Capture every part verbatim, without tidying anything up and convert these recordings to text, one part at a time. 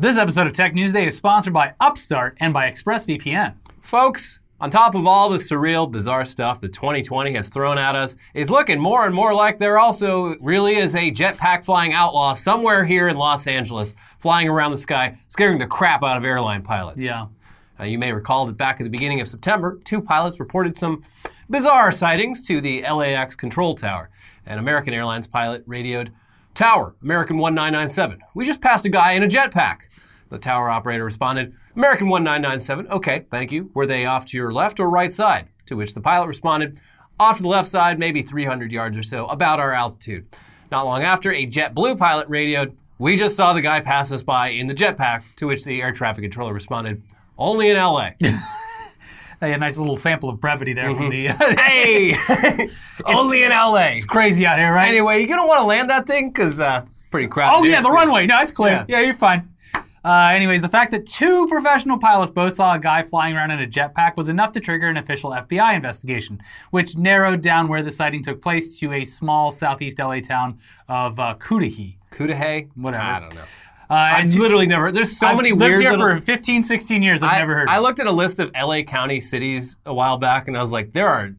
This episode of Tech News Day is sponsored by Upstart and by ExpressVPN. Folks, on top of all the surreal, bizarre stuff that twenty twenty has thrown at us, it's looking more and more like there also really is a jetpack flying outlaw somewhere here in Los Angeles, flying around the sky, scaring the crap out of airline pilots. Yeah. Uh, you may recall that back at the beginning of September, two pilots reported some bizarre sightings to the L A X control tower. An American Airlines pilot radioed, "Tower, American one nine nine seven. We just passed a guy in a jetpack." The tower operator responded, "American one nine nine seven, okay, thank you. Were they off to your left or right side?" To which the pilot responded, "Off to the left side, maybe three hundred yards or so, about our altitude." Not long after, a JetBlue pilot radioed, "We just saw the guy pass us by in the jetpack." To which the air traffic controller responded, "Only in L A" Hey, a nice little sample of brevity there mm-hmm. from the... hey! Only in L A. It's crazy out here, right? Anyway, you're going to want to land that thing because uh, pretty crowded. Oh, yeah, the pretty... runway. No, it's clear. Yeah, yeah you're fine. Uh, anyways, the fact that two professional pilots both saw a guy flying around in a jetpack was enough to trigger an official F B I investigation, which narrowed down where the sighting took place to a small southeast L A town of uh, Cudahy. Cudahy? Whatever. I don't know. Uh, I've literally never, there's so I've many weird little... I've lived here for fifteen, sixteen years, I've I, never heard of I looked at a list of L A county cities a while back, and I was like, there are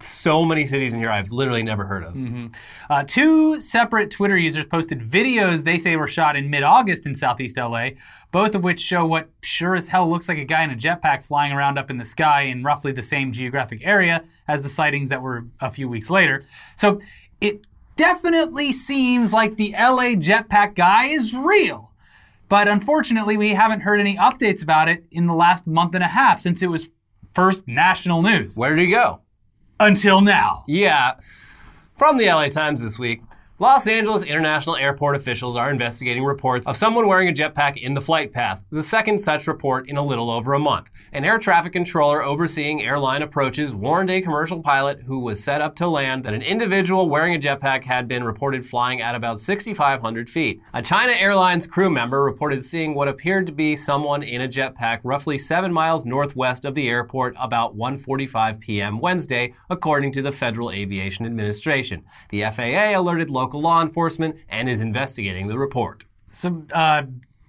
so many cities in here I've literally never heard of. Mm-hmm. Uh, two separate Twitter users posted videos they say were shot in mid-August in Southeast L A, both of which show what sure as hell looks like a guy in a jetpack flying around up in the sky in roughly the same geographic area as the sightings that were a few weeks later. So it definitely seems like the L A jetpack guy is real. But unfortunately, we haven't heard any updates about it in the last month and a half since it was first national news. Where did he go? Until now. Yeah. From the L A Times this week, Los Angeles International Airport officials are investigating reports of someone wearing a jetpack in the flight path, the second such report in a little over a month. An air traffic controller overseeing airline approaches warned a commercial pilot who was set up to land that an individual wearing a jetpack had been reported flying at about sixty-five hundred feet. A China Airlines crew member reported seeing what appeared to be someone in a jetpack roughly seven miles northwest of the airport about one forty-five p.m. Wednesday, according to the Federal Aviation Administration. The F A A alerted local law enforcement and is investigating the report. So, uh,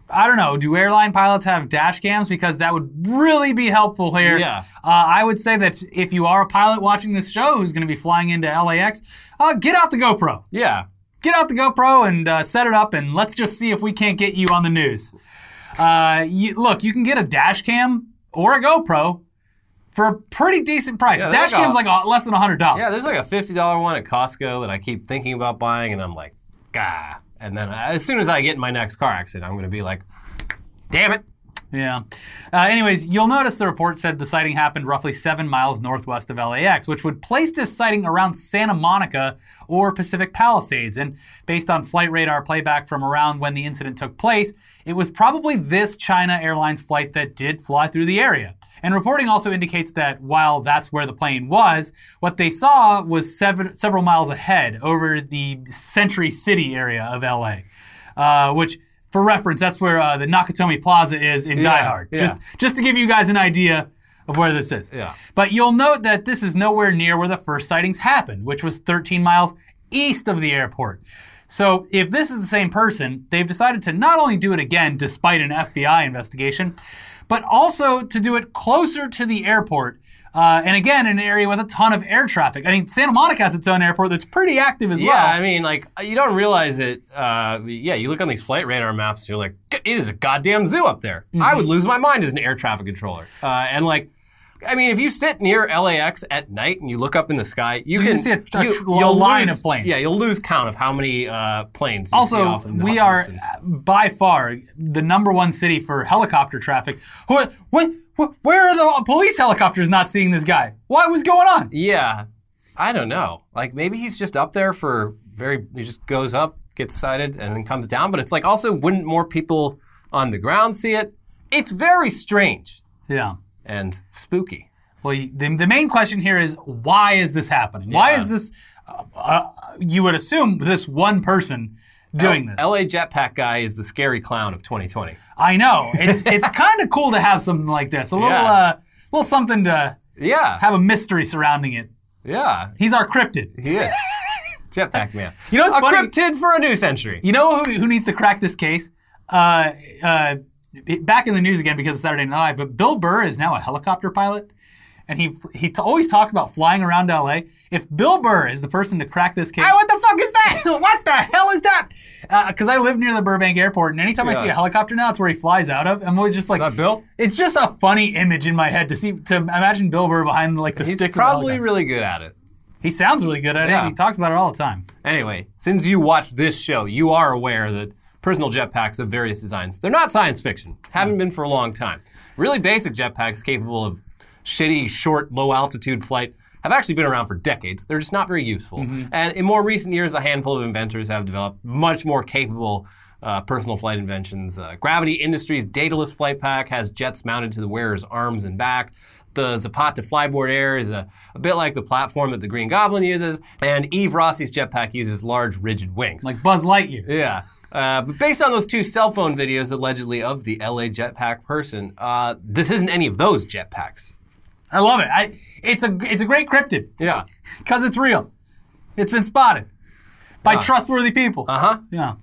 I don't know, do airline pilots have dash cams? Because that would really be helpful here. Yeah. Uh, I would say that if you are a pilot watching this show who's going to be flying into L A X, uh, get out the GoPro. Yeah. Get out the GoPro and uh, set it up, and let's just see if we can't get you on the news. Uh, you, look, you can get a dash cam or a GoPro for a pretty decent price. Yeah, dash cam's like, a, like a, less than one hundred dollars. Yeah, there's like a fifty dollars one at Costco that I keep thinking about buying, and I'm like, gah. And then I, as soon as I get in my next car accident, I'm gonna be like, damn it. Yeah. Uh, anyways, you'll notice the report said the sighting happened roughly seven miles northwest of L A X, which would place this sighting around Santa Monica or Pacific Palisades. And based on flight radar playback from around when the incident took place, it was probably this China Airlines flight that did fly through the area. And reporting also indicates that while that's where the plane was, what they saw was seven, several miles ahead over the Century City area of L A, uh, which, for reference, that's where uh, the Nakatomi Plaza is in yeah, Die Hard. Yeah. Just, just to give you guys an idea of where this is. Yeah. But you'll note that this is nowhere near where the first sightings happened, which was thirteen miles east of the airport. So if this is the same person, they've decided to not only do it again despite an F B I investigation, but also to do it closer to the airport. Uh, and again, in an area with a ton of air traffic. I mean, Santa Monica has its own airport that's pretty active as yeah, well. Yeah, I mean, like, you don't realize it. Uh, yeah, you look on these flight radar maps, and you're like, it is a goddamn zoo up there. Mm-hmm. I would lose my mind as an air traffic controller. Uh, and like, I mean, if you sit near L A X at night and you look up in the sky, you, you can, can see a, a you, you'll line lose, of planes. Yeah, you'll lose count of how many uh, planes you also, see off in the we are systems. By far the number one city for helicopter traffic. What, what, what, where are the police helicopters not seeing this guy? What was going on? Yeah, I don't know. Like maybe he's just up there for very, he just goes up, gets sighted, and then comes down. But it's like also, wouldn't more people on the ground see it? It's very strange. Yeah. And spooky. Well, the, the main question here is, why is this happening? Yeah. Why is this, uh, uh, you would assume, this one person doing L- this? L A jetpack guy is the scary clown of twenty twenty. I know. It's it's kind of cool to have something like this. A little yeah. uh, little something to yeah. have a mystery surrounding it. Yeah. He's our cryptid. He is. Jetpack man. You know what's funny? A cryptid for a new century. You know who, who needs to crack this case? Uh, uh, back in the news again because of Saturday Night Live, but Bill Burr is now a helicopter pilot. And he he t- always talks about flying around L A. If Bill Burr is the person to crack this case... Hey, what the fuck is that? What the hell is that? Because uh, I live near the Burbank Airport, and anytime yeah. I see a helicopter now, it's where he flies out of. I'm always just like... Is that Bill? It's just a funny image in my head to see to imagine Bill Burr behind like the He's sticks of a helicopter. He's probably really good at it. He sounds really good at yeah. it. He talks about it all the time. Anyway, since you watch this show, you are aware that personal jetpacks of various designs, they're not science fiction. Haven't been for a long time. Really basic jetpacks capable of shitty, short, low-altitude flight have actually been around for decades. They're just not very useful. Mm-hmm. And in more recent years, a handful of inventors have developed much more capable uh, personal flight inventions. Uh, Gravity Industries' Daedalus flight pack has jets mounted to the wearer's arms and back. The Zapata Flyboard Air is a, a bit like the platform that the Green Goblin uses. And Eve Rossi's jetpack uses large, rigid wings. Like Buzz Lightyear. Yeah. Uh, but based on those two cell phone videos, allegedly, of the L A jetpack person, uh, this isn't any of those jetpacks. I love it. I, it's a it's a great cryptid. Yeah. Because it's real. It's been spotted by uh, trustworthy people. Uh-huh. Yeah.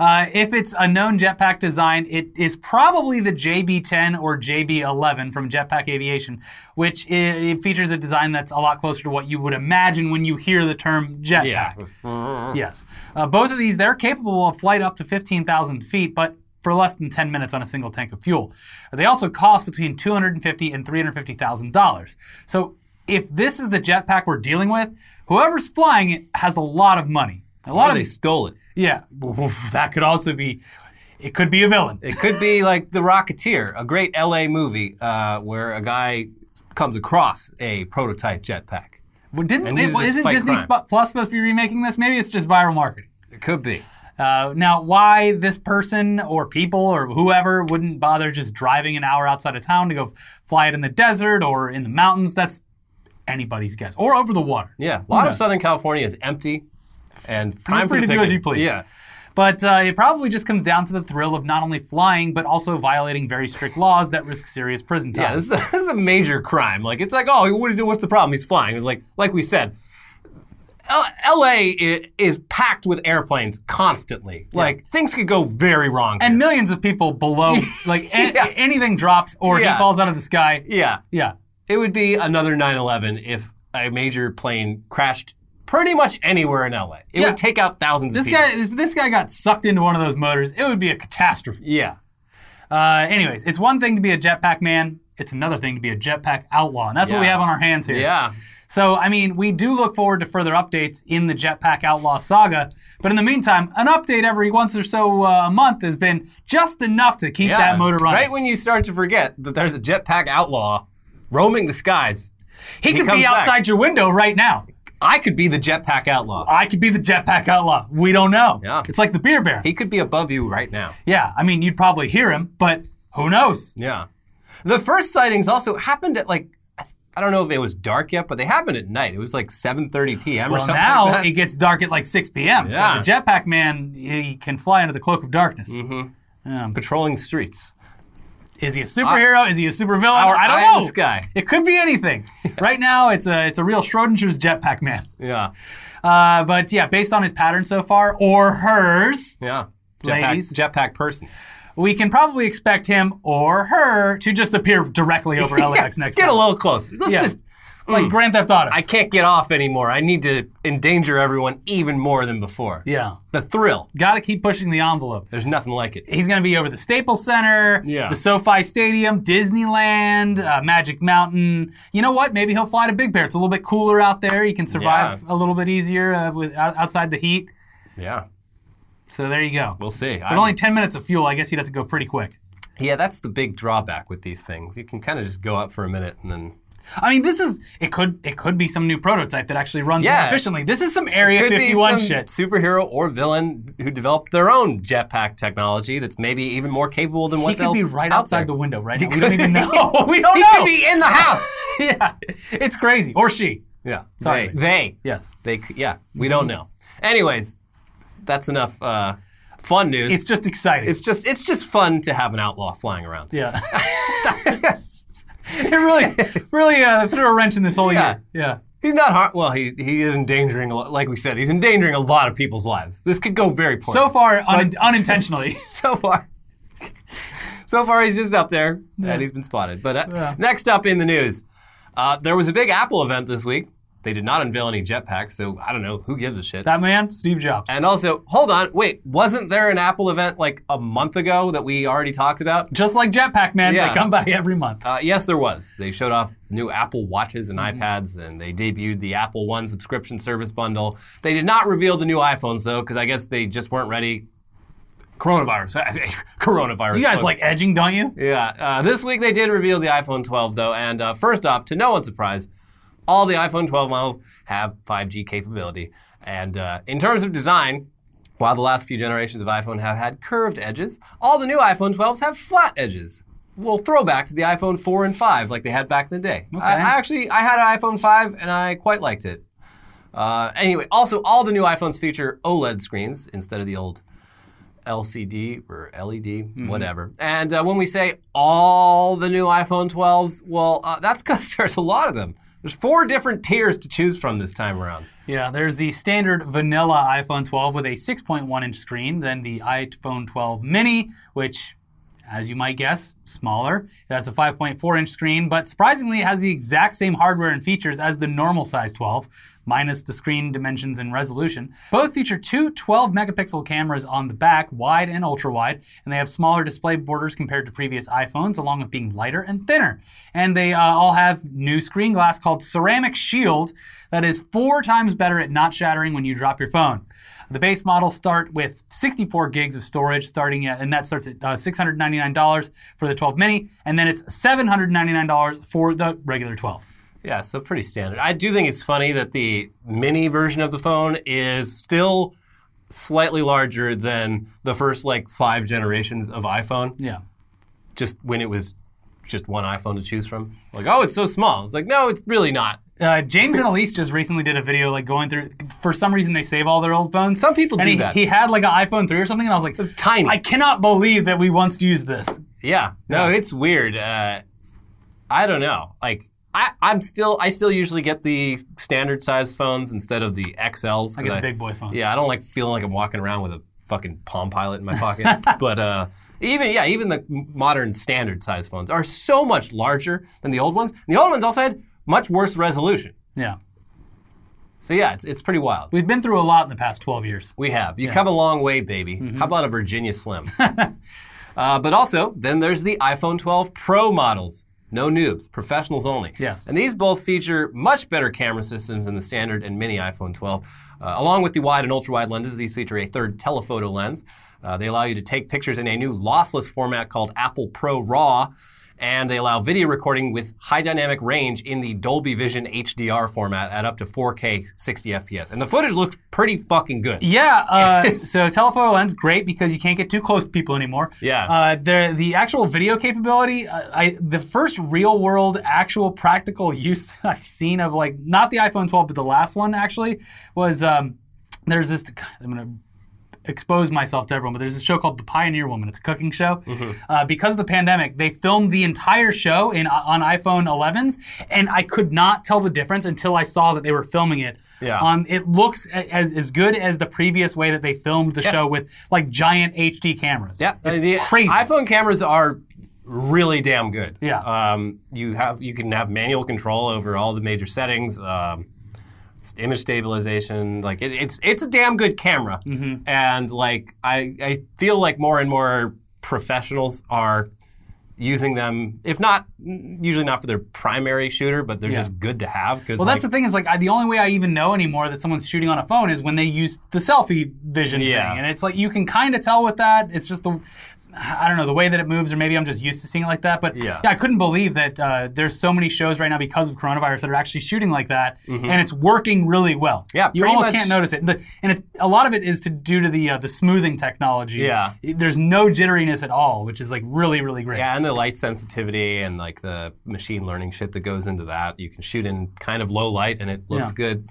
Uh, if it's a known jetpack design, it is probably the J B ten or J B eleven from Jetpack Aviation, which is, it features a design that's a lot closer to what you would imagine when you hear the term jetpack. Yeah. Yes. Uh, both of these, they're capable of flight up to fifteen thousand feet, but for less than ten minutes on a single tank of fuel. They also cost between two hundred fifty thousand dollars and three hundred fifty thousand dollars. So if this is the jetpack we're dealing with, whoever's flying it has a lot of money. A lot or of they stole it. Yeah, that could also be. It could be a villain. It could be like The Rocketeer, a great L A movie uh, where a guy comes across a prototype jetpack. Well, didn't it, isn't Disney Sp- Plus supposed to be remaking this? Maybe it's just viral marketing. It could be. Uh, now, why this person or people or whoever wouldn't bother just driving an hour outside of town to go fly it in the desert or in the mountains, that's anybody's guess. Or over the water. Yeah. A lot Who of knows? Southern California is empty and prime free to do as you please. Yeah. But uh, it probably just comes down to the thrill of not only flying, but also violating very strict laws that risk serious prison time. Yeah, this is a, this is a major crime. Like, it's like, oh, what is it, what's the problem? He's flying. It's like, like we said, L A is packed with airplanes constantly. Yeah. Like, things could go very wrong. And here. Millions of people below, like, an- yeah. anything drops or yeah. it falls out of the sky. Yeah. Yeah. It would be another nine eleven if a major plane crashed pretty much anywhere in L A. It yeah. would take out thousands this of people. Guy, if this guy got sucked into one of those motors, it would be a catastrophe. Yeah. Uh, anyways, it's one thing to be a jetpack man. It's another thing to be a jetpack outlaw. And that's yeah. what we have on our hands here. Yeah. So, I mean, we do look forward to further updates in the Jetpack Outlaw saga. But in the meantime, an update every once or so a uh, month has been just enough to keep yeah, that motor running. Right when you start to forget that there's a Jetpack Outlaw roaming the skies. He could be outside back. Your window right now. I could be the Jetpack Outlaw. I could be the Jetpack Outlaw. We don't know. Yeah. It's like the Beer Bear. He could be above you right now. Yeah. I mean, you'd probably hear him, but who knows? Yeah. The first sightings also happened at like... I don't know if it was dark yet, but they happened at night. It was like seven thirty p.m. Well, or something now like that. It gets dark at like six p.m. Yeah. So the jetpack man, he can fly under the cloak of darkness. Mm-hmm. Um, Patrolling the streets. Is he a superhero? Uh, Is he a supervillain? I don't know. In the sky. It could be anything. Right now, it's a it's a real Schrodinger's jetpack man. Yeah. Uh, but yeah, based on his pattern so far, or hers. Yeah. Jetpack, ladies. Jetpack person. We can probably expect him or her to just appear directly over L A X yeah, next get time. Get a little closer. Let's yeah. just... Like mm. Grand Theft Auto. I can't get off anymore. I need to endanger everyone even more than before. Yeah. The thrill. Gotta keep pushing the envelope. There's nothing like it. He's gonna be over the Staples Center, yeah. the SoFi Stadium, Disneyland, uh, Magic Mountain. You know what? Maybe he'll fly to Big Bear. It's a little bit cooler out there. He can survive yeah. a little bit easier uh, with, outside the heat. Yeah. So there you go. We'll see. But I'm... only ten minutes of fuel, I guess you'd have to go pretty quick. Yeah, that's the big drawback with these things. You can kind of just go out for a minute and then... I mean, this is... It could it could be some new prototype that actually runs yeah. more efficiently. This is some Area fifty-one shit. It could be some superhero or villain who developed their own jetpack technology that's maybe even more capable than what's else out there. He could be right outside the window right now. We don't even know. We don't know. He could be in the house. Yeah. It's crazy. Or she. Yeah. Sorry. They. they. Yes. They. Yeah. We don't know. Anyways... That's enough uh, fun news. It's just exciting. It's just it's just fun to have an outlaw flying around. Yeah. It really really uh, threw a wrench in this whole yeah. year. Yeah. He's not har- well. He he is endangering a lot. Like we said, he's endangering a lot of people's lives. This could go very poorly. So far, un- unintentionally. So far. So far, he's just up there, yeah. and he's been spotted. But uh, yeah. next up in the news, uh, there was a big Apple event this week. They did not unveil any jetpacks, so I don't know. Who gives a shit? That man, Steve Jobs. And also, hold on, wait, wasn't there an Apple event like a month ago that we already talked about? Just like Jetpack, man. Yeah. They come by every month. Uh, yes, there was. They showed off new Apple watches and mm-hmm. iPads, and they debuted the Apple One subscription service bundle. They did not reveal the new iPhones, though, because I guess they just weren't ready. Coronavirus. Coronavirus. You guys like edging, don't you? Yeah. Uh, this week, they did reveal the iPhone twelve, though, and uh, first off, to no one's surprise, all the iPhone twelve models have five G capability. And uh, in terms of design, while the last few generations of iPhone have had curved edges, all the new iPhone twelves have flat edges. Well, throwback to the iPhone four and five like they had back in the day. Okay. I, I actually, I had an iPhone five and I quite liked it. Uh, anyway, also all the new iPhones feature OLED screens instead of the old L C D or L E D, mm-hmm. whatever. And uh, when we say all the new iPhone twelves, well, uh, that's because there's a lot of them. There's four different tiers to choose from this time around. Yeah, there's the standard vanilla iPhone twelve with a six point one inch screen, then the iPhone twelve mini, which, as you might guess, smaller. It has a five point four inch screen, but surprisingly, it has the exact same hardware and features as the normal size twelve, minus the screen dimensions and resolution. Both feature two twelve megapixel cameras on the back, wide and ultra wide, and they have smaller display borders compared to previous iPhones, along with being lighter and thinner. And they uh, all have new screen glass called Ceramic Shield that is four times better at not shattering when you drop your phone. The base models start with sixty-four gigs of storage, starting at, and that starts at uh, six hundred ninety-nine dollars for the twelve mini, and then it's seven hundred ninety-nine dollars for the regular twelve. Yeah, so pretty standard. I do think it's funny that the mini version of the phone is still slightly larger than the first like five generations of iPhone. Yeah. Just when it was just one iPhone to choose from. Like, oh, it's so small. It's like, no, it's really not. Uh, James and Elise just recently did a video like going through, for some reason they save all their old phones. Some people and do he, that. He had like an iPhone three or something and I was like, it's tiny. I cannot believe that we once used this. Yeah. No, yeah. It's weird. Uh, I don't know. Like. I, I'm still, I still usually get the standard size phones instead of the X Ls. I get the I, big boy phones. Yeah, I don't like feeling like I'm walking around with a fucking Palm Pilot in my pocket. But uh, even, yeah, even the modern standard size phones are so much larger than the old ones. And the old ones also had much worse resolution. Yeah. So yeah, it's it's pretty wild. We've been through a lot in the past twelve years. We have. You yeah. come a long way, baby. Mm-hmm. How about a Virginia Slim? uh, but also, then there's the iPhone twelve Pro models. No noobs, professionals only. Yes. And these both feature much better camera systems than the standard and mini iPhone twelve. Uh, along with the wide and ultra-wide lenses, these feature a third telephoto lens. Uh, they allow you to take pictures in a new lossless format called Apple Pro RAW, and they allow video recording with high dynamic range in the Dolby Vision H D R format at up to four K sixty F P S. And the footage looks pretty fucking good. Yeah, uh, so telephoto lens, great, because you can't get too close to people anymore. Yeah. Uh, the, the actual video capability, uh, I, the first real world actual practical use that I've seen of like, not the iPhone twelve, but the last one actually, was um, there's this, I'm gonna expose myself to everyone, but there's a show called The Pioneer Woman. It's a cooking show. Mm-hmm. Uh, because of the pandemic, they filmed the entire show in on iPhone elevens, and I could not tell the difference until I saw that they were filming it. Yeah. Um, it looks as, as good as the previous way that they filmed the yeah. show with like giant H D cameras. Yeah, it's the crazy. iPhone cameras are really damn good. Yeah. Um, you have you can have manual control over all the major settings. Um, Image stabilization, like it, it's it's a damn good camera, mm-hmm. and like I I feel like more and more professionals are using them. If not, usually not for their primary shooter, but they're yeah. just good to have. Well, like, that's the thing is like I, the only way I even know anymore that someone's shooting on a phone is when they use the selfie vision yeah. thing, and it's like you can kind of tell with that. It's just the I don't know, the way that it moves, or maybe I'm just used to seeing it like that. But yeah, yeah I couldn't believe that uh, there's so many shows right now because of coronavirus that are actually shooting like that, mm-hmm. and it's working really well. Yeah, you almost much... can't notice it. And, the, and it's, a lot of it is to, due to the uh, the smoothing technology. Yeah. There's no jitteriness at all, which is like really, really great. Yeah, and the light sensitivity and like the machine learning shit that goes into that. You can shoot in kind of low light and it looks yeah. good.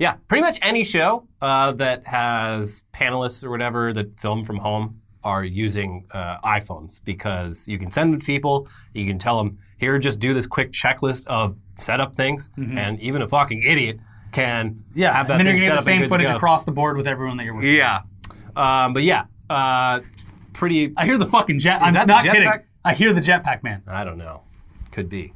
Yeah, pretty much any show uh, that has panelists or whatever that film from home are using uh, iPhones because you can send them to people, you can tell them, here, just do this quick checklist of setup things, mm-hmm. and even a fucking idiot can yeah. have that and thing set up. And then you're going to get the same footage across the board with everyone that you're with. Yeah. Um, but yeah, uh, pretty... I hear the fucking jet. Is I'm not jet kidding. Pack? I hear the jetpack man. I don't know. Could be.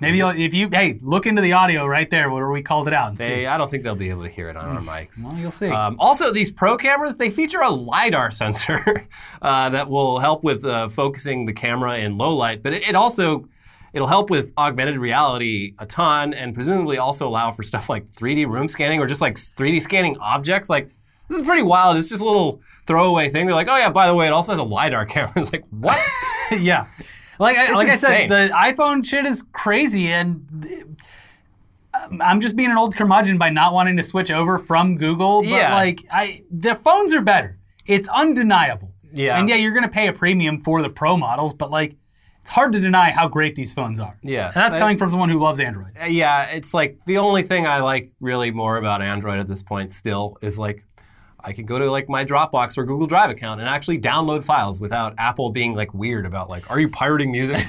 Maybe if you, hey, look into the audio right there where we called it out. And they, see. I don't think they'll be able to hear it on our mics. Well, you'll see. Um, also, these pro cameras, they feature a LiDAR sensor uh, that will help with uh, focusing the camera in low light. But it, it also, it'll help with augmented reality a ton and presumably also allow for stuff like three D room scanning or just like three D scanning objects. Like, this is pretty wild. It's just a little throwaway thing. They're like, oh yeah, by the way, it also has a LiDAR camera. It's like, what? Yeah. Like, I, like I said, the iPhone shit is crazy, and I'm just being an old curmudgeon by not wanting to switch over from Google. But yeah. like, I the phones are better. It's undeniable. Yeah. And yeah, you're gonna pay a premium for the Pro models, but like, it's hard to deny how great these phones are. Yeah. And that's coming from someone who loves Android. Yeah. It's like the only thing I like really more about Android at this point still is like, I can go to like my Dropbox or Google Drive account and actually download files without Apple being like weird about like, are you pirating music? Is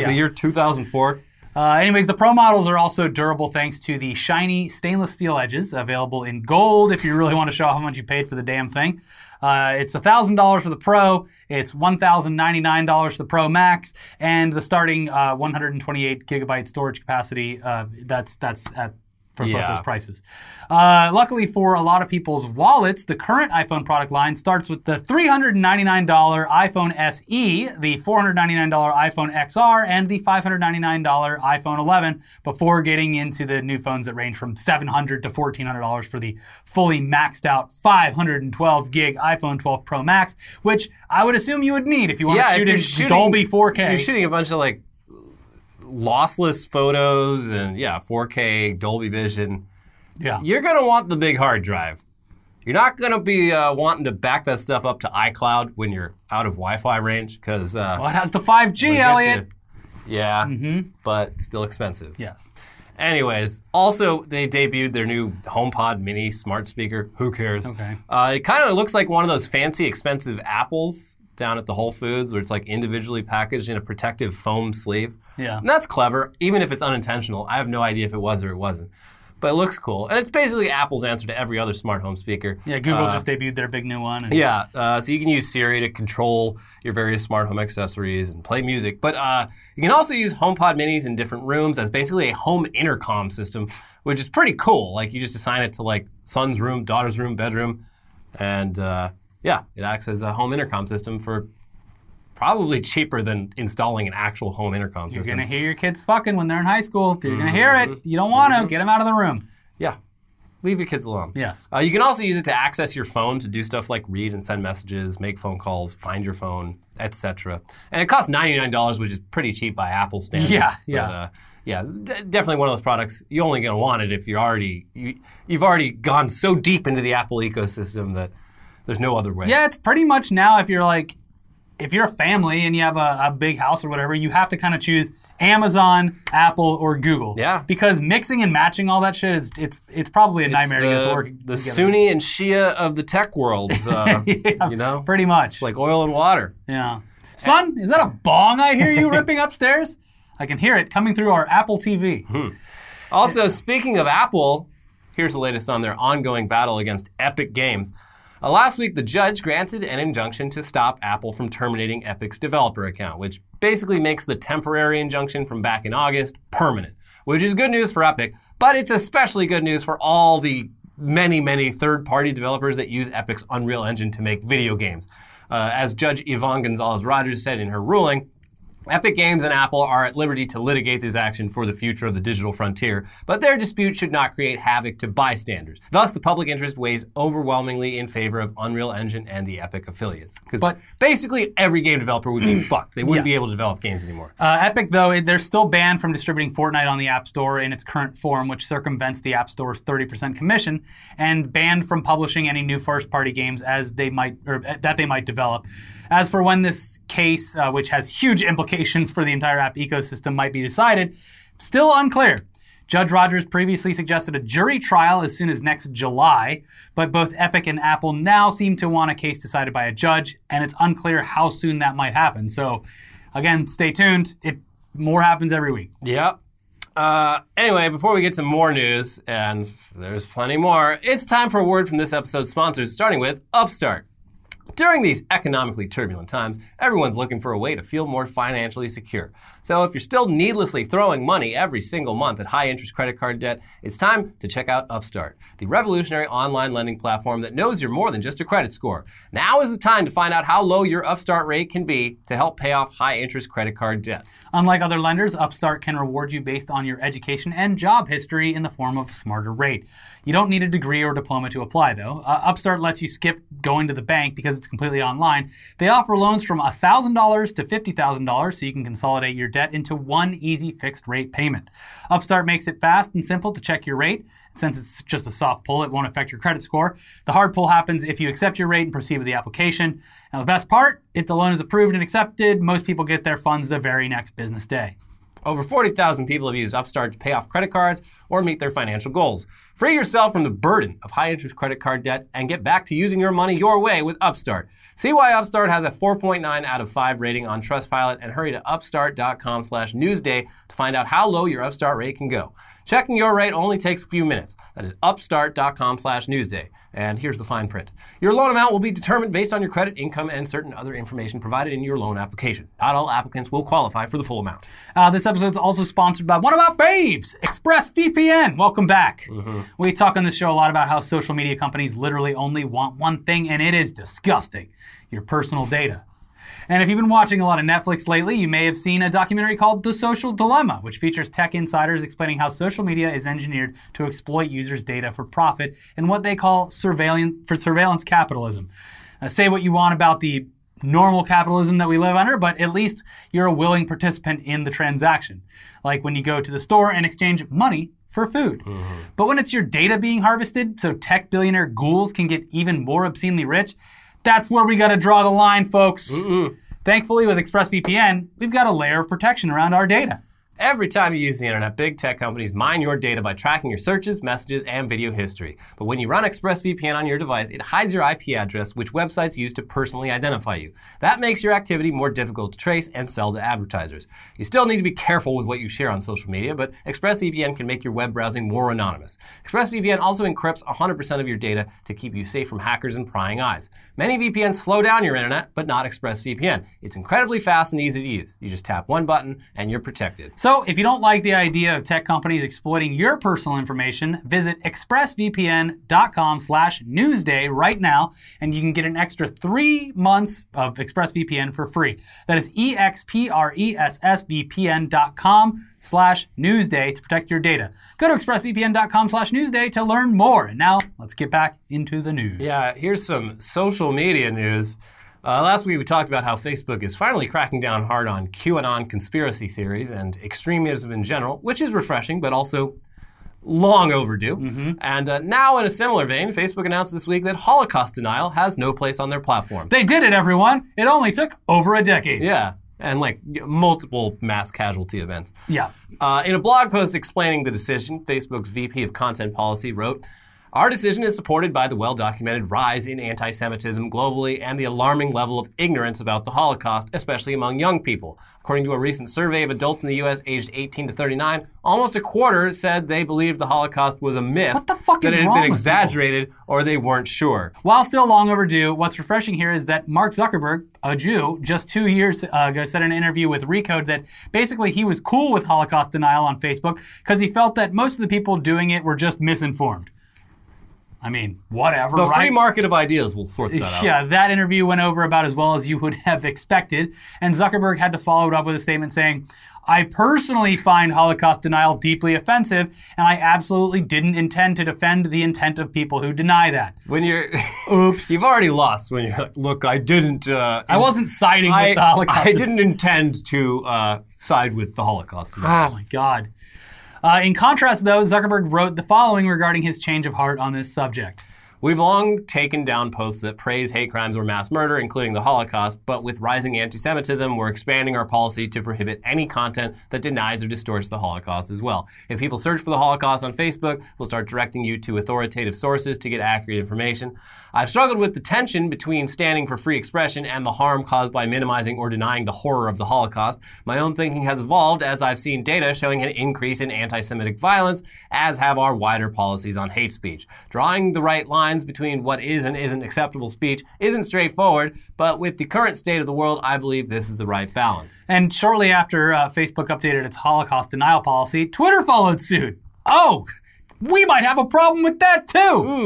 yeah. the year two thousand four? Uh, anyways, the Pro models are also durable thanks to the shiny stainless steel edges available in gold if you really want to show how much you paid for the damn thing. Uh, it's one thousand dollars for the Pro, it's one thousand ninety-nine dollars for the Pro Max, and the starting uh, one hundred twenty-eight gigabyte storage capacity, uh, that's, that's at for yeah. both those prices. Uh, luckily for a lot of people's wallets, the current iPhone product line starts with the three hundred ninety-nine dollars iPhone S E, the four hundred ninety-nine dollars iPhone X R, and the five hundred ninety-nine dollars iPhone eleven before getting into the new phones that range from seven hundred dollars to fourteen hundred dollars for the fully maxed out five hundred twelve gig iPhone twelve Pro Max, which I would assume you would need if you want yeah, to shoot in shooting, Dolby four K. You're shooting a bunch of like lossless photos and yeah, four K, Dolby Vision. Yeah, you're gonna want the big hard drive. You're not gonna be uh, wanting to back that stuff up to iCloud when you're out of Wi-Fi range because uh, well, it has the five G, Elliot. You. Yeah, mm-hmm. But still expensive. Yes. Anyways, also they debuted their new HomePod Mini smart speaker. Who cares? Okay. Uh, it kind of looks like one of those fancy, expensive apples down at the Whole Foods where it's like individually packaged in a protective foam sleeve. Yeah. And that's clever, even if it's unintentional. I have no idea if it was or it wasn't. But it looks cool. And it's basically Apple's answer to every other smart home speaker. Yeah, Google uh, just debuted their big new one. And yeah, uh, so you can use Siri to control your various smart home accessories and play music. But uh, you can also use HomePod Minis in different rooms as basically a home intercom system, which is pretty cool. Like you just assign it to like son's room, daughter's room, bedroom, and uh, yeah, it acts as a home intercom system for probably cheaper than installing an actual home intercom system. You're going to hear your kids fucking when they're in high school. You're mm-hmm. going to hear it. You don't want to. Mm-hmm. Get them out of the room. Yeah. Leave your kids alone. Yes. Uh, you can also use it to access your phone to do stuff like read and send messages, make phone calls, find your phone, et cetera. And it costs ninety-nine dollars, which is pretty cheap by Apple standards. Yeah, yeah. But, uh, yeah, it's d- definitely one of those products. You're only going to want it if you're already, you, you've already gone so deep into the Apple ecosystem that there's no other way. Yeah, it's pretty much now if you're like, if you're a family and you have a, a big house or whatever, you have to kind of choose Amazon, Apple, or Google. Yeah. Because mixing and matching all that shit is it's it's probably a it's nightmare the, to get to work the together. Sunni and Shia of the tech world, uh, yeah, you know? Pretty much. It's like oil and water. Yeah. Son, is that a bong I hear you ripping upstairs? I can hear it coming through our Apple T V. Hmm. Also, speaking of Apple, here's the latest on their ongoing battle against Epic Games. Uh, last week, the judge granted an injunction to stop Apple from terminating Epic's developer account, which basically makes the temporary injunction from back in August permanent, which is good news for Epic, but it's especially good news for all the many, many third-party developers that use Epic's Unreal Engine to make video games. Uh, as Judge Yvonne Gonzalez-Rogers said in her ruling, Epic Games and Apple are at liberty to litigate this action for the future of the digital frontier, but their dispute should not create havoc to bystanders. Thus, the public interest weighs overwhelmingly in favor of Unreal Engine and the Epic affiliates. But basically, every game developer would be fucked. They wouldn't yeah. be able to develop games anymore. Uh, Epic, though, they're still banned from distributing Fortnite on the App Store in its current form, which circumvents the App Store's thirty percent commission, and banned from publishing any new first-party games as they might or that they might develop. As for when this case, uh, which has huge implications for the entire app ecosystem, might be decided, still unclear. Judge Rogers previously suggested a jury trial as soon as next July, but both Epic and Apple now seem to want a case decided by a judge, and it's unclear how soon that might happen. So, again, stay tuned. It more happens every week. Yep. Uh, anyway, before we get to more news, and there's plenty more, it's time for a word from this episode's sponsors, starting with Upstart. During these economically turbulent times, everyone's looking for a way to feel more financially secure. So if you're still needlessly throwing money every single month at high-interest credit card debt, it's time to check out Upstart, the revolutionary online lending platform that knows you're more than just a credit score. Now is the time to find out how low your Upstart rate can be to help pay off high-interest credit card debt. Unlike other lenders, Upstart can reward you based on your education and job history in the form of a smarter rate. You don't need a degree or diploma to apply, though. Uh, Upstart lets you skip going to the bank because it's completely online. They offer loans from one thousand dollars to fifty thousand dollars so you can consolidate your debt into one easy fixed rate payment. Upstart makes it fast and simple to check your rate. Since it's just a soft pull, it won't affect your credit score. The hard pull happens if you accept your rate and proceed with the application. Now, the best part, if the loan is approved and accepted, most people get their funds the very next business day. Over forty thousand people have used Upstart to pay off credit cards or meet their financial goals. Free yourself from the burden of high-interest credit card debt and get back to using your money your way with Upstart. See why Upstart has a four point nine out of five rating on Trustpilot and hurry to upstart dot com slash newsday to find out how low your Upstart rate can go. Checking your rate only takes a few minutes. That is upstart dot com slash newsday. And here's the fine print. Your loan amount will be determined based on your credit, income, and certain other information provided in your loan application. Not all applicants will qualify for the full amount. Uh, this episode is also sponsored by one of our faves, ExpressVPN. Welcome back. Mm-hmm. We talk on this show a lot about how social media companies literally only want one thing, and it is disgusting: your personal data. And if you've been watching a lot of Netflix lately, you may have seen a documentary called The Social Dilemma, which features tech insiders explaining how social media is engineered to exploit users' data for profit and what they call surveillance, for surveillance capitalism. Uh, say what you want about the normal capitalism that we live under, but at least you're a willing participant in the transaction. Like when you go to the store and exchange money for food. Mm-hmm. But when it's your data being harvested, so tech billionaire ghouls can get even more obscenely rich, that's where we got to draw the line, folks. Mm-mm. Thankfully, with ExpressVPN, we've got a layer of protection around our data. Every time you use the internet, big tech companies mine your data by tracking your searches, messages, and video history. But when you run ExpressVPN on your device, it hides your I P address, which websites use to personally identify you. That makes your activity more difficult to trace and sell to advertisers. You still need to be careful with what you share on social media, but ExpressVPN can make your web browsing more anonymous. ExpressVPN also encrypts one hundred percent of your data to keep you safe from hackers and prying eyes. Many V P Ns slow down your internet, but not ExpressVPN. It's incredibly fast and easy to use. You just tap one button, and you're protected. So So if you don't like the idea of tech companies exploiting your personal information, visit express V P N dot com slash newsday right now, and you can get an extra three months of ExpressVPN for free. That is E X P R E S S V P N dot com slash newsday to protect your data. Go to express V P N dot com slash newsday to learn more. And now let's get back into the news. Yeah, here's some social media news. Uh, last week, we talked about how Facebook is finally cracking down hard on QAnon conspiracy theories and extremism in general, which is refreshing, but also long overdue. Mm-hmm. And uh, now, in a similar vein, Facebook announced this week that Holocaust denial has no place on their platform. They did it, everyone! It only took over a decade. Yeah, and like multiple mass casualty events. Yeah. Uh, in a blog post explaining the decision, Facebook's V P of Content Policy wrote, "Our decision is supported by the well-documented rise in anti-Semitism globally and the alarming level of ignorance about the Holocaust, especially among young people. According to a recent survey of adults in the U S aged eighteen to thirty-nine, almost a quarter said they believed the Holocaust was a myth, what the fuck that is it had wrong been exaggerated, people? Or they weren't sure." While still long overdue, what's refreshing here is that Mark Zuckerberg, a Jew, just two years ago said in an interview with Recode that basically he was cool with Holocaust denial on Facebook because he felt that most of the people doing it were just misinformed. I mean, whatever, the right? The free market of ideas will sort that yeah, out. Yeah, that interview went over about as well as you would have expected. And Zuckerberg had to follow it up with a statement saying, "I personally find Holocaust denial deeply offensive, and I absolutely didn't intend to defend the intent of people who deny that." When you're... Oops. You've already lost when you're like, look, I didn't... Uh, I wasn't siding I, with the Holocaust. I didn't intend to uh, side with the Holocaust denial. Oh, my God. Uh, in contrast, though, Zuckerberg wrote the following regarding his change of heart on this subject. "We've long taken down posts that praise hate crimes or mass murder, including the Holocaust, but with rising anti-Semitism, we're expanding our policy to prohibit any content that denies or distorts the Holocaust as well. If people search for the Holocaust on Facebook, we'll start directing you to authoritative sources to get accurate information. I've struggled with the tension between standing for free expression and the harm caused by minimizing or denying the horror of the Holocaust. My own thinking has evolved as I've seen data showing an increase in anti-Semitic violence, as have our wider policies on hate speech. Drawing the right line lines between what is and isn't acceptable speech isn't straightforward, but with the current state of the world, I believe this is the right balance. And shortly after uh, Facebook updated its Holocaust denial policy, Twitter followed suit. Oh, we might have a problem with that too.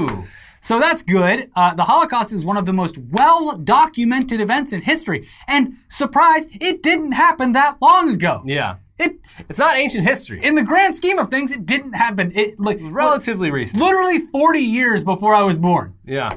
Ooh. So that's good. Uh, the Holocaust is one of the most well-documented events in history. And surprise, it didn't happen that long ago. Yeah. It, it's not ancient history. In the grand scheme of things, it didn't happen. It like relatively recent. Literally forty years before I was born. Yeah.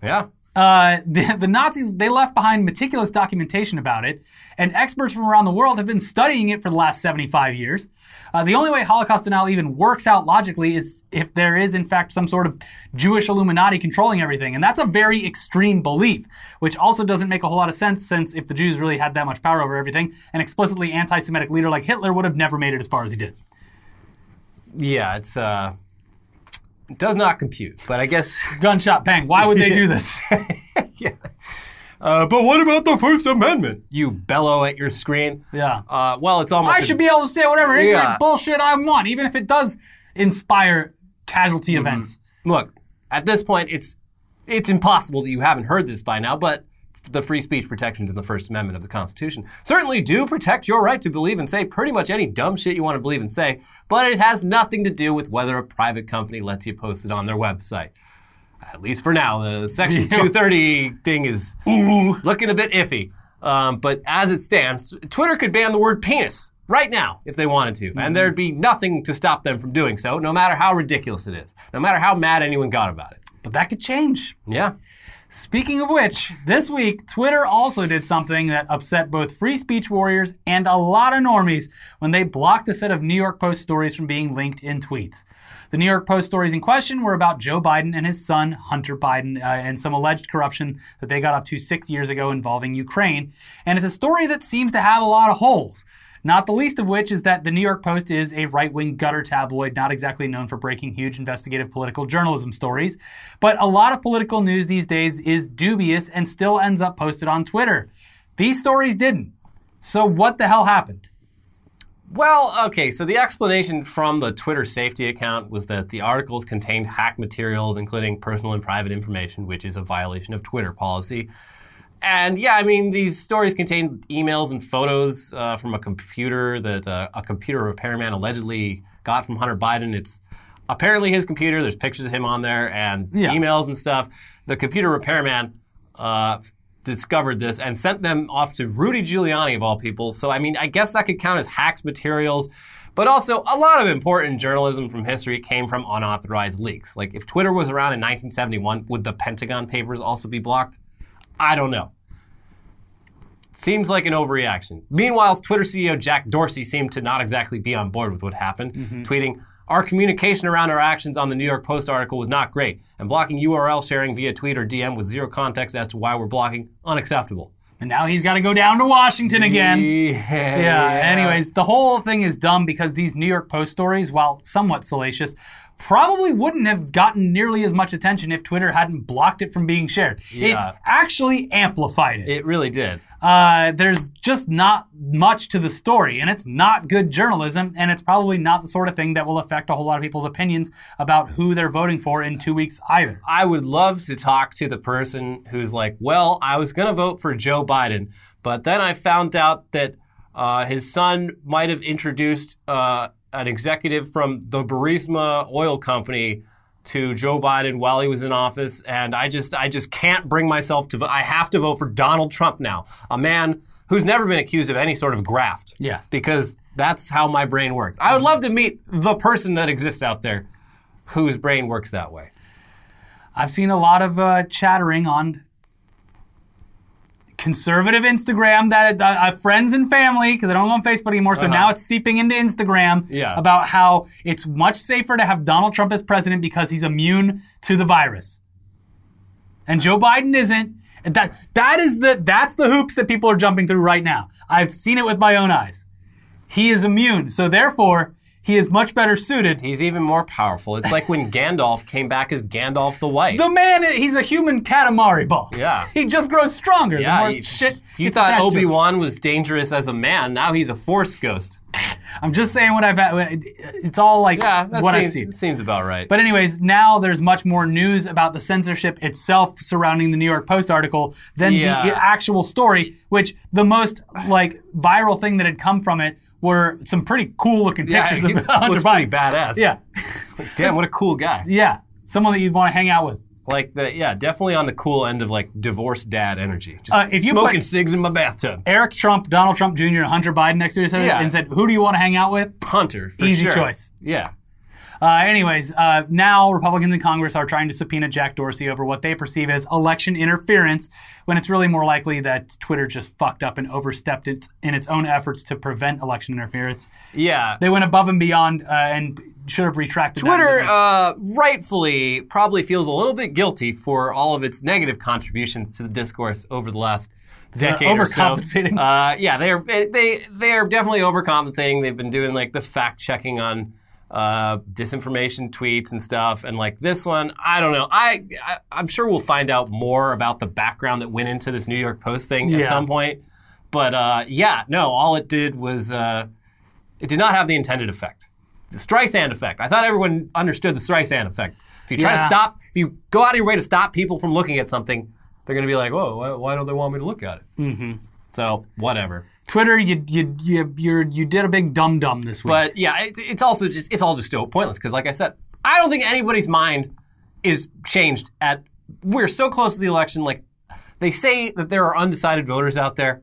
Yeah. Uh, the, the Nazis, they left behind meticulous documentation about it, and experts from around the world have been studying it for the last seventy-five years. Uh, the only way Holocaust denial even works out logically is if there is, in fact, some sort of Jewish Illuminati controlling everything, and that's a very extreme belief, which also doesn't make a whole lot of sense, since if the Jews really had that much power over everything, an explicitly anti-Semitic leader like Hitler would have never made it as far as he did. Yeah, it's... Uh... does not compute, but I guess... Gunshot, bang. Why would they do this? Yeah. Uh, but what about the First Amendment? You bellow at your screen. Yeah. Uh, well, it's almost... I a... should be able to say whatever ignorant yeah. bullshit I want, even if it does inspire casualty mm-hmm. events. Look, at this point, it's it's impossible that you haven't heard this by now, but the free speech protections in the First Amendment of the Constitution certainly do protect your right to believe and say pretty much any dumb shit you want to believe and say, but it has nothing to do with whether a private company lets you post it on their website. At least for now, the Section two thirty thing is looking a bit iffy. Um, but as it stands, Twitter could ban the word penis right now if they wanted to, mm-hmm. and there'd be nothing to stop them from doing so, no matter how ridiculous it is, no matter how mad anyone got about it. But that could change. Yeah. Speaking of which, this week, Twitter also did something that upset both free speech warriors and a lot of normies when they blocked a set of New York Post stories from being linked in tweets. The New York Post stories in question were about Joe Biden and his son, Hunter Biden, uh, and some alleged corruption that they got up to six years ago involving Ukraine. And it's a story that seems to have a lot of holes. Not the least of which is that the New York Post is a right-wing gutter tabloid, not exactly known for breaking huge investigative political journalism stories. But a lot of political news these days is dubious and still ends up posted on Twitter. These stories didn't. So what the hell happened? Well, okay, so the explanation from the Twitter safety account was that the articles contained hack materials, including personal and private information, which is a violation of Twitter policy. And yeah, I mean, these stories contain emails and photos uh, from a computer that uh, a computer repairman allegedly got from Hunter Biden. It's apparently his computer. There's pictures of him on there and yeah. emails and stuff. The computer repairman uh, discovered this and sent them off to Rudy Giuliani, of all people. So, I mean, I guess that could count as hacks materials. But also, a lot of important journalism from history came from unauthorized leaks. Like, if Twitter was around in nineteen seventy-one, would the Pentagon Papers also be blocked? I don't know. Seems like an overreaction. Meanwhile, Twitter C E O Jack Dorsey seemed to not exactly be on board with what happened, mm-hmm. tweeting, "Our communication around our actions on the New York Post article was not great, and blocking U R L sharing via tweet or D M with zero context as to why we're blocking, unacceptable." And now he's got to go down to Washington again. Yeah. yeah. Anyways, the whole thing is dumb because these New York Post stories, while somewhat salacious, probably wouldn't have gotten nearly as much attention if Twitter hadn't blocked it from being shared. Yeah. It actually amplified it. It really did. Uh, there's just not much to the story, and it's not good journalism, and it's probably not the sort of thing that will affect a whole lot of people's opinions about who they're voting for in two weeks either. I would love to talk to the person who's like, well, I was going to vote for Joe Biden, but then I found out that uh, his son might have introduced... Uh, an executive from the Burisma oil company to Joe Biden while he was in office. And I just I just can't bring myself to vote. I have to vote for Donald Trump now, a man who's never been accused of any sort of graft. Yes. Because that's how my brain works. I would love to meet the person that exists out there whose brain works that way. I've seen a lot of uh, chattering on conservative Instagram that uh, friends and family, because I don't go on Facebook anymore, so uh-huh. now it's seeping into Instagram yeah. about how it's much safer to have Donald Trump as president because he's immune to the virus. And Joe Biden isn't. That, that is the, that's the hoops that people are jumping through right now. I've seen it with my own eyes. He is immune, so therefore... he is much better suited. He's even more powerful. It's like when Gandalf came back as Gandalf the White. The man, he's a human Katamari ball. Yeah. He just grows stronger. Yeah. The more he, shit you thought Obi-Wan was dangerous as a man. Now he's a force ghost. I'm just saying what I've had. It's all like yeah, that what seems, I've seen. Seems about right. But anyways, now there's much more news about the censorship itself surrounding the New York Post article than yeah. the actual story, which the most like viral thing that had come from it were some pretty cool looking pictures yeah, of the hunter body. Pretty badass. Yeah. Like, damn, what a cool guy. Yeah. Someone that you'd want to hang out with. Like the yeah, definitely on the cool end of like divorced dad energy. Just uh, if you smoking cigs in my bathtub. Eric Trump, Donald Trump Junior, and Hunter Biden next to each other, yeah. and said, "Who do you want to hang out with?" Hunter. For Easy sure. choice. Yeah. Uh, anyways, uh, now Republicans in Congress are trying to subpoena Jack Dorsey over what they perceive as election interference, when it's really more likely that Twitter just fucked up and overstepped it in its own efforts to prevent election interference. Yeah. They went above and beyond uh, and should have retracted Twitter, that. Twitter, uh, rightfully, probably feels a little bit guilty for all of its negative contributions to the discourse over the last decade or so. Overcompensating. Uh, yeah, they're, they, they're definitely overcompensating. They've been doing like the fact checking on Uh, disinformation tweets and stuff, and like this one, I don't know. I, I I'm sure we'll find out more about the background that went into this New York Post thing yeah. at some point. But uh, yeah, no, all it did was uh, it did not have the intended effect, the Streisand effect. I thought everyone understood the Streisand effect. If you try yeah. to stop, if you go out of your way to stop people from looking at something, they're going to be like, whoa, why, why don't they want me to look at it? Mm-hmm. So whatever. Twitter, you you you you're, you did a big dum dum this week. But yeah, it's it's also just it's all just so pointless because, like I said, I don't think anybody's mind is changed. At we're so close to the election. Like they say that there are undecided voters out there,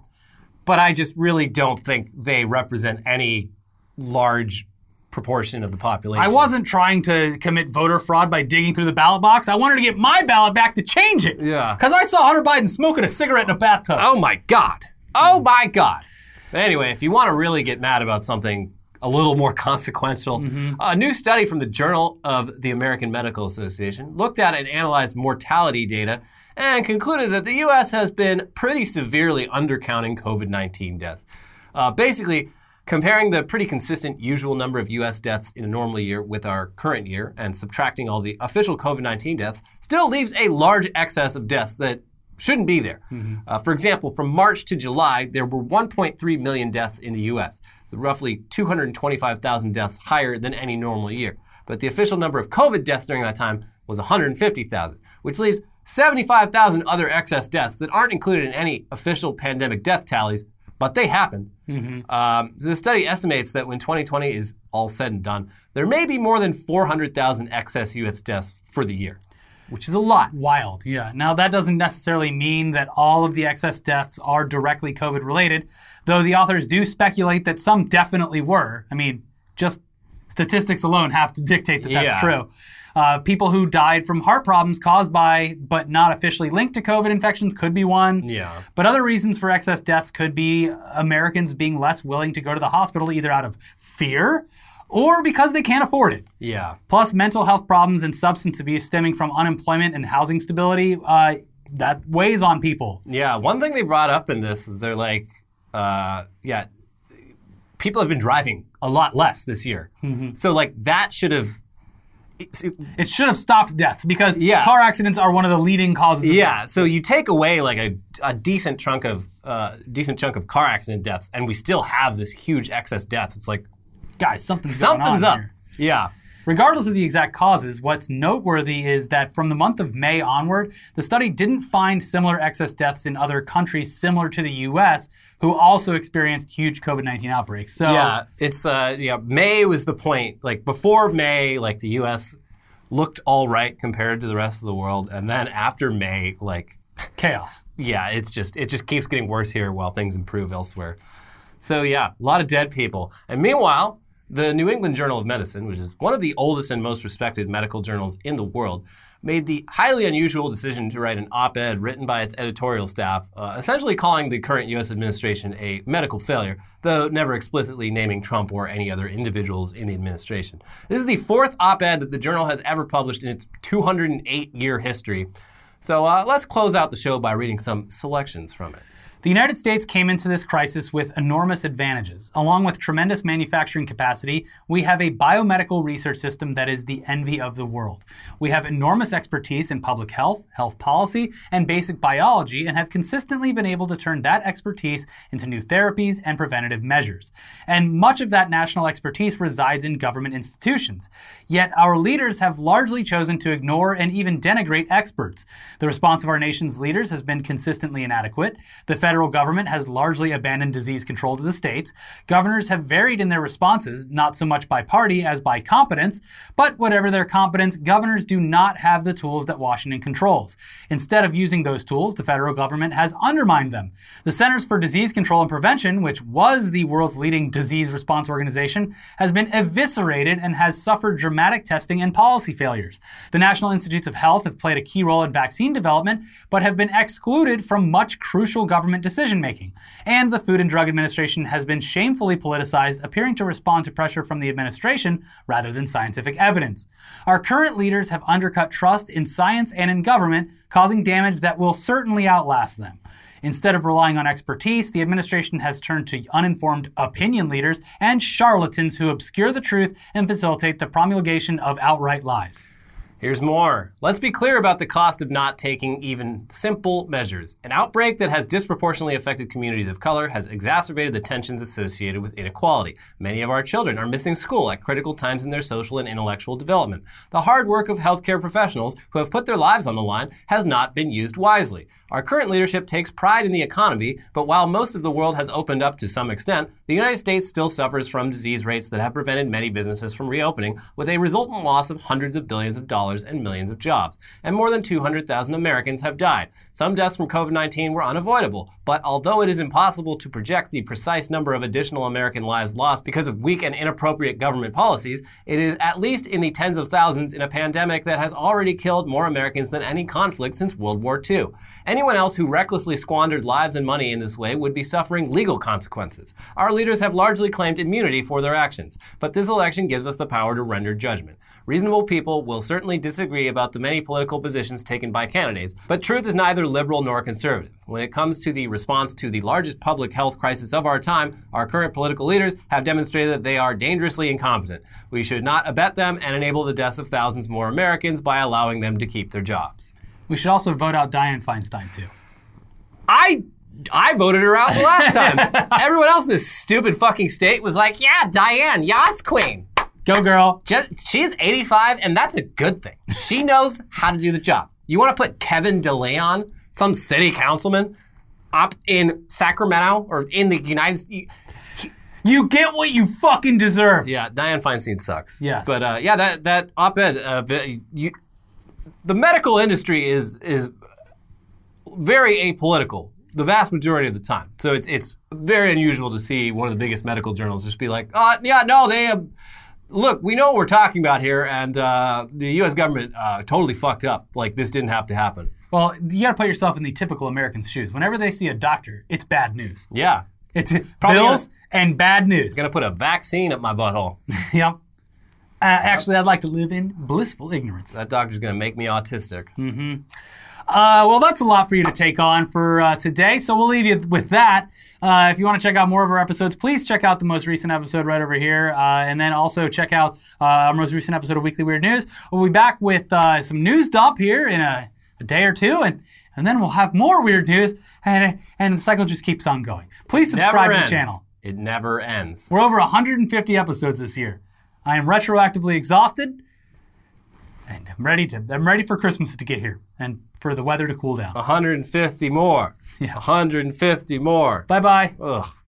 but I just really don't think they represent any large proportion of the population. I wasn't trying to commit voter fraud by digging through the ballot box. I wanted to get my ballot back to change it. Yeah, because I saw Hunter Biden smoking a cigarette in a bathtub. Oh my God. Oh my God. But anyway, if you want to really get mad about something a little more consequential, mm-hmm. a new study from the Journal of the American Medical Association looked at and analyzed mortality data and concluded that the U S has been pretty severely undercounting COVID nineteen deaths. Uh, basically, comparing the pretty consistent usual number of U S deaths in a normal year with our current year and subtracting all the official COVID nineteen deaths still leaves a large excess of deaths that shouldn't be there. Mm-hmm. Uh, for example, from March to July, there were one point three million deaths in the U S, so roughly two hundred twenty-five thousand deaths higher than any normal year. But the official number of COVID deaths during that time was one hundred fifty thousand, which leaves seventy-five thousand other excess deaths that aren't included in any official pandemic death tallies, but they happened. Mm-hmm. Um, the study estimates that when twenty twenty is all said and done, there may be more than four hundred thousand excess U S deaths for the year. Which is a lot. Wild, yeah. Now, that doesn't necessarily mean that all of the excess deaths are directly COVID-related, though the authors do speculate that some definitely were. I mean, just statistics alone have to dictate that that's yeah. true. Uh, people who died from heart problems caused by but not officially linked to COVID infections could be one. Yeah. But other reasons for excess deaths could be Americans being less willing to go to the hospital either out of fear or because they can't afford it. Yeah. Plus mental health problems and substance abuse stemming from unemployment and housing stability, uh, that weighs on people. Yeah. One thing they brought up in this is they're like, uh, yeah, people have been driving a lot less this year. Mm-hmm. So like that should have... It, it should have stopped deaths because yeah. car accidents are one of the leading causes of yeah. death. So you take away like a, a decent chunk of uh, decent chunk of car accident deaths and we still have this huge excess death. It's like, guys, something's, something's going on up. Here. Yeah. Regardless of the exact causes, what's noteworthy is that from the month of May onward, the study didn't find similar excess deaths in other countries similar to the U S who also experienced huge COVID nineteen outbreaks. So yeah, it's uh, yeah. May was the point. Like before May, like the U S looked all right compared to the rest of the world, and then after May, like chaos. Yeah, it's just it just keeps getting worse here while things improve elsewhere. So yeah, a lot of dead people, and meanwhile. The New England Journal of Medicine, which is one of the oldest and most respected medical journals in the world, made the highly unusual decision to write an op-ed written by its editorial staff, uh, essentially calling the current U S administration a medical failure, though never explicitly naming Trump or any other individuals in the administration. This is the fourth op-ed that the journal has ever published in its two hundred eight year history. So uh, let's close out the show by reading some selections from it. The United States came into this crisis with enormous advantages. Along with tremendous manufacturing capacity, we have a biomedical research system that is the envy of the world. We have enormous expertise in public health, health policy, and basic biology, and have consistently been able to turn that expertise into new therapies and preventative measures. And much of that national expertise resides in government institutions. Yet our leaders have largely chosen to ignore and even denigrate experts. The response of our nation's leaders has been consistently inadequate. The federal government has largely abandoned disease control to the states. Governors have varied in their responses, not so much by party as by competence, but whatever their competence, governors do not have the tools that Washington controls. Instead of using those tools, the federal government has undermined them. The Centers for Disease Control and Prevention, which was the world's leading disease response organization, has been eviscerated and has suffered dramatic testing and policy failures. The National Institutes of Health have played a key role in vaccine development, but have been excluded from much crucial government decision-making. And the Food and Drug Administration has been shamefully politicized, appearing to respond to pressure from the administration rather than scientific evidence. Our current leaders have undercut trust in science and in government, causing damage that will certainly outlast them. Instead of relying on expertise, the administration has turned to uninformed opinion leaders and charlatans who obscure the truth and facilitate the promulgation of outright lies. Here's more. Let's be clear about the cost of not taking even simple measures. An outbreak that has disproportionately affected communities of color has exacerbated the tensions associated with inequality. Many of our children are missing school at critical times in their social and intellectual development. The hard work of healthcare professionals who have put their lives on the line has not been used wisely. Our current leadership takes pride in the economy, but while most of the world has opened up to some extent, the United States still suffers from disease rates that have prevented many businesses from reopening, with a resultant loss of hundreds of billions of dollars and millions of jobs, and more than two hundred thousand Americans have died. Some deaths from COVID nineteen were unavoidable, but although it is impossible to project the precise number of additional American lives lost because of weak and inappropriate government policies, it is at least in the tens of thousands in a pandemic that has already killed more Americans than any conflict since World War Two. Anyone else who recklessly squandered lives and money in this way would be suffering legal consequences. Our leaders have largely claimed immunity for their actions, but this election gives us the power to render judgment. Reasonable people will certainly disagree about the many political positions taken by candidates, but truth is neither liberal nor conservative. When it comes to the response to the largest public health crisis of our time, our current political leaders have demonstrated that they are dangerously incompetent. We should not abet them and enable the deaths of thousands more Americans by allowing them to keep their jobs. We should also vote out Dianne Feinstein, too. I... I voted her out the last time. Everyone else in this stupid fucking state was like, yeah, Dianne, yes, queen. Go, girl. Just, she's eighty-five, and that's a good thing. She knows how to do the job. You want to put Kevin DeLeon, some city councilman, up in Sacramento or in the United States? He, you get what you fucking deserve. Yeah, Dianne Feinstein sucks. Yes. But, uh, yeah, that, that op-ed, uh, you, the medical industry is is very apolitical the vast majority of the time. So it's, it's very unusual to see one of the biggest medical journals just be like, oh, yeah, no, they... Uh, Look, we know what we're talking about here, and uh, the U S government uh, totally fucked up. Like, this didn't have to happen. Well, you got to put yourself in the typical American's shoes. Whenever they see a doctor, it's bad news. Yeah. It's Probably bills gonna, and bad news. Going to put a vaccine up my butthole. Yeah. Uh, actually, I'd like to live in blissful ignorance. That doctor's going to make me autistic. Mm-hmm. Uh, well, that's a lot for you to take on for uh, today, so we'll leave you with that. Uh, if you want to check out more of our episodes, please check out the most recent episode right over here, uh, and then also check out uh, our most recent episode of Weekly Weird News. We'll be back with uh, some news dump here in a, a day or two, and, and then we'll have more weird news, and, and the cycle just keeps on going. Please subscribe to the channel. It never ends. We're over one hundred fifty episodes this year. I am retroactively exhausted. And I'm ready to. I'm ready for Christmas to get here and for the weather to cool down. one hundred fifty more. Yeah. one hundred fifty more. Bye bye. Ugh.